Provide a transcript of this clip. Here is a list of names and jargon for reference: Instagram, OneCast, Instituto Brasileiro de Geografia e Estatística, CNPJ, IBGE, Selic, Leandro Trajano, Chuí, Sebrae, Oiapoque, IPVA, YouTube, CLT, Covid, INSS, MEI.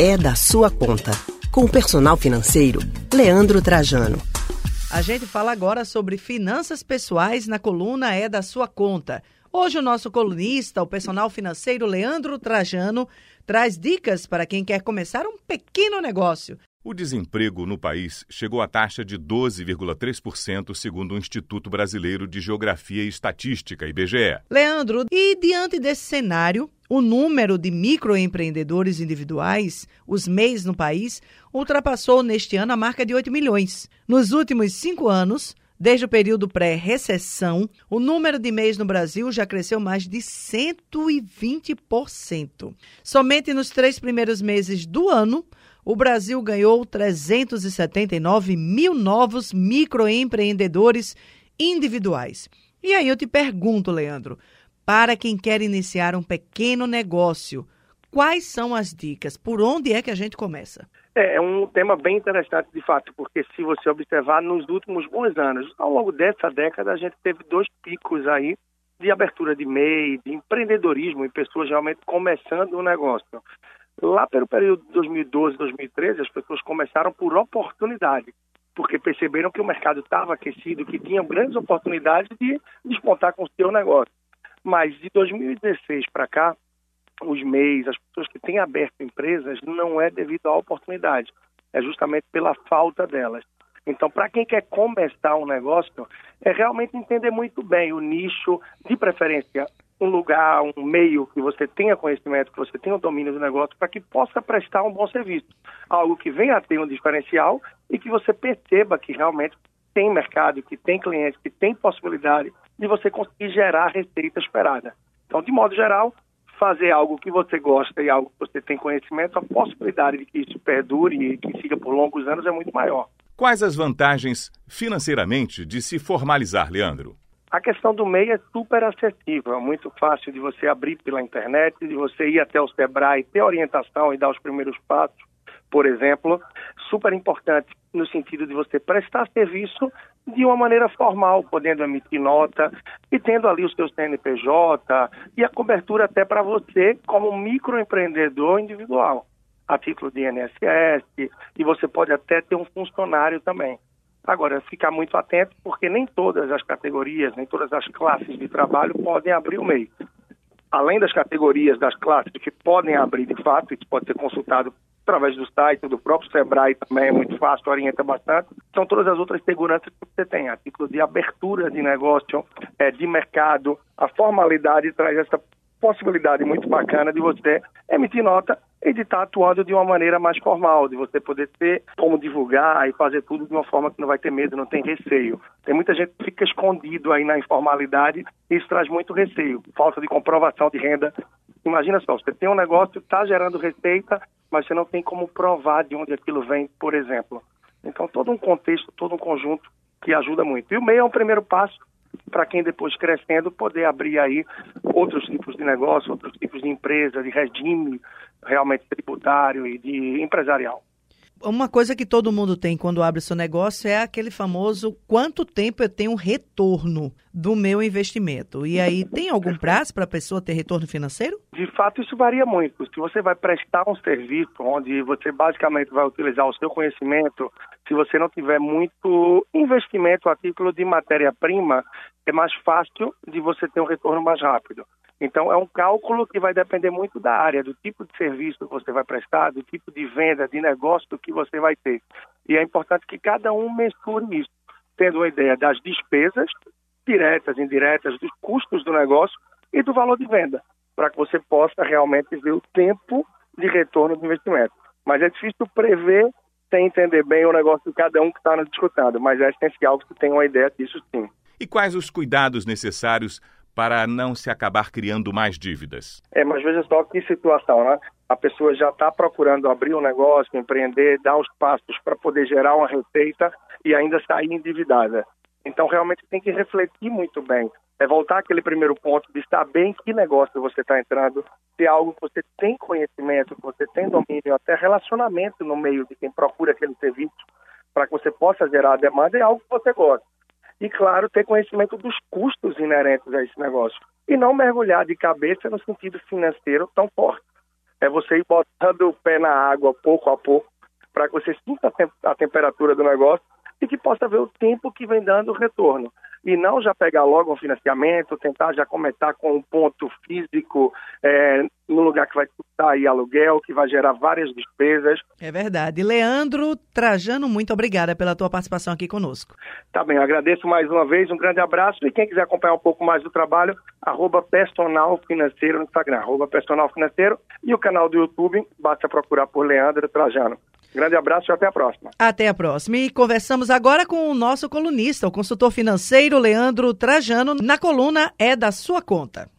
é da sua conta. Com o personal financeiro, Leandro Trajano. A gente fala agora sobre finanças pessoais na coluna É da Sua Conta. Hoje o nosso colunista, o personal financeiro Leandro Trajano, traz dicas para quem quer começar um pequeno negócio. O desemprego no país chegou à taxa de 12,3%, segundo o Instituto Brasileiro de Geografia e Estatística, IBGE. Leandro, e diante desse cenário, o número de microempreendedores individuais, os MEIs no país, ultrapassou neste ano a marca de 8 milhões. Nos últimos 5 anos, desde o período pré-recessão, o número de MEIs no Brasil já cresceu mais de 120%. Somente nos 3 primeiros meses do ano, o Brasil ganhou 379 mil novos microempreendedores individuais. E aí eu te pergunto, Leandro, para quem quer iniciar um pequeno negócio, quais são as dicas? Por onde é que a gente começa? É um tema bem interessante, de fato, porque se você observar nos últimos bons anos, ao longo dessa década, a gente teve 2 picos aí de abertura de MEI, de empreendedorismo e pessoas realmente começando um negócio. Lá pelo período de 2012, 2013, as pessoas começaram por oportunidade, porque perceberam que o mercado estava aquecido, que tinham grandes oportunidades de despontar com o seu negócio. Mas de 2016 para cá, os MEIs, as pessoas que têm aberto empresas, não é devido à oportunidade, é justamente pela falta delas. Então, para quem quer começar um negócio, é realmente entender muito bem o nicho, de preferência um lugar, um meio que você tenha conhecimento, que você tenha o domínio do negócio, para que possa prestar um bom serviço. Algo que venha a ter um diferencial e que você perceba que realmente tem mercado, que tem cliente, que tem possibilidade de você conseguir gerar a receita esperada. Então, de modo geral, fazer algo que você gosta e algo que você tem conhecimento, a possibilidade de que isso perdure e que siga por longos anos é muito maior. Quais as vantagens financeiramente de se formalizar, Leandro? A questão do MEI é super acessível, é muito fácil de você abrir pela internet, de você ir até o Sebrae, ter orientação e dar os primeiros passos, por exemplo. Super importante no sentido de você prestar serviço de uma maneira formal, podendo emitir nota e tendo ali o seu CNPJ e a cobertura até para você como microempreendedor individual, a título de INSS, e você pode até ter um funcionário também. Agora, ficar muito atento, porque nem todas as categorias, nem todas as classes de trabalho podem abrir o MEI. Além das categorias, das classes que podem abrir de fato, isso pode ser consultado através do site, do próprio Sebrae também, é muito fácil, orienta bastante, são todas as outras seguranças que você tem, a título de abertura de negócio, de mercado. A formalidade traz essa possibilidade muito bacana de você emitir nota e de estar atuando de uma maneira mais formal, de você poder ter como divulgar e fazer tudo de uma forma que não vai ter medo, não tem receio. Tem muita gente que fica escondido aí na informalidade e isso traz muito receio, falta de comprovação de renda. Imagina só, você tem um negócio, está gerando receita, mas você não tem como provar de onde aquilo vem, por exemplo. Então, todo um contexto, todo um conjunto que ajuda muito. E o MEI é um primeiro passo para quem depois crescendo poder abrir aí outros tipos de negócio, outros tipos de empresa, de regime realmente tributário e de empresarial. Uma coisa que todo mundo tem quando abre seu negócio é aquele famoso quanto tempo eu tenho retorno do meu investimento. E aí, tem algum prazo para a pessoa ter retorno financeiro? De fato, isso varia muito. Se você vai prestar um serviço onde você basicamente vai utilizar o seu conhecimento, se você não tiver muito investimento a título de matéria-prima, é mais fácil de você ter um retorno mais rápido. Então, é um cálculo que vai depender muito da área, do tipo de serviço que você vai prestar, do tipo de venda, de negócio que você vai ter. E é importante que cada um mensure isso, tendo uma ideia das despesas diretas, indiretas, dos custos do negócio e do valor de venda, para que você possa realmente ver o tempo de retorno do investimento. Mas é difícil prever sem entender bem o negócio de cada um que está nos escutando, mas é essencial que você tenha uma ideia disso sim. E quais os cuidados necessários para não se acabar criando mais dívidas? Mas veja só que situação, né? A pessoa já está procurando abrir um negócio, empreender, dar os passos para poder gerar uma receita e ainda sair endividada. Então, realmente tem que refletir muito bem. É voltar àquele primeiro ponto de saber em que negócio você está entrando, se é algo que você tem conhecimento, que você tem domínio, até relacionamento no meio de quem procura aquele serviço, para que você possa gerar a demanda, é algo que você gosta. E, claro, ter conhecimento dos custos inerentes a esse negócio. E não mergulhar de cabeça no sentido financeiro tão forte. é você ir botando o pé na água pouco a pouco, para que você sinta a temperatura do negócio e que possa ver o tempo que vem dando retorno. E não já pegar logo um financiamento, tentar já começar com um ponto físico no lugar que vai custar aí aluguel, que vai gerar várias despesas. É verdade. Leandro Trajano, muito obrigada pela tua participação aqui conosco. Tá bem, eu agradeço mais uma vez, um grande abraço, e quem quiser acompanhar um pouco mais do trabalho, @personalfinanceiro no Instagram, @personalfinanceiro, e o canal do YouTube, basta procurar por Leandro Trajano. Grande abraço e até a próxima. Até a próxima. E conversamos agora com o nosso colunista, o consultor financeiro Leandro Trajano, na coluna É da Sua Conta.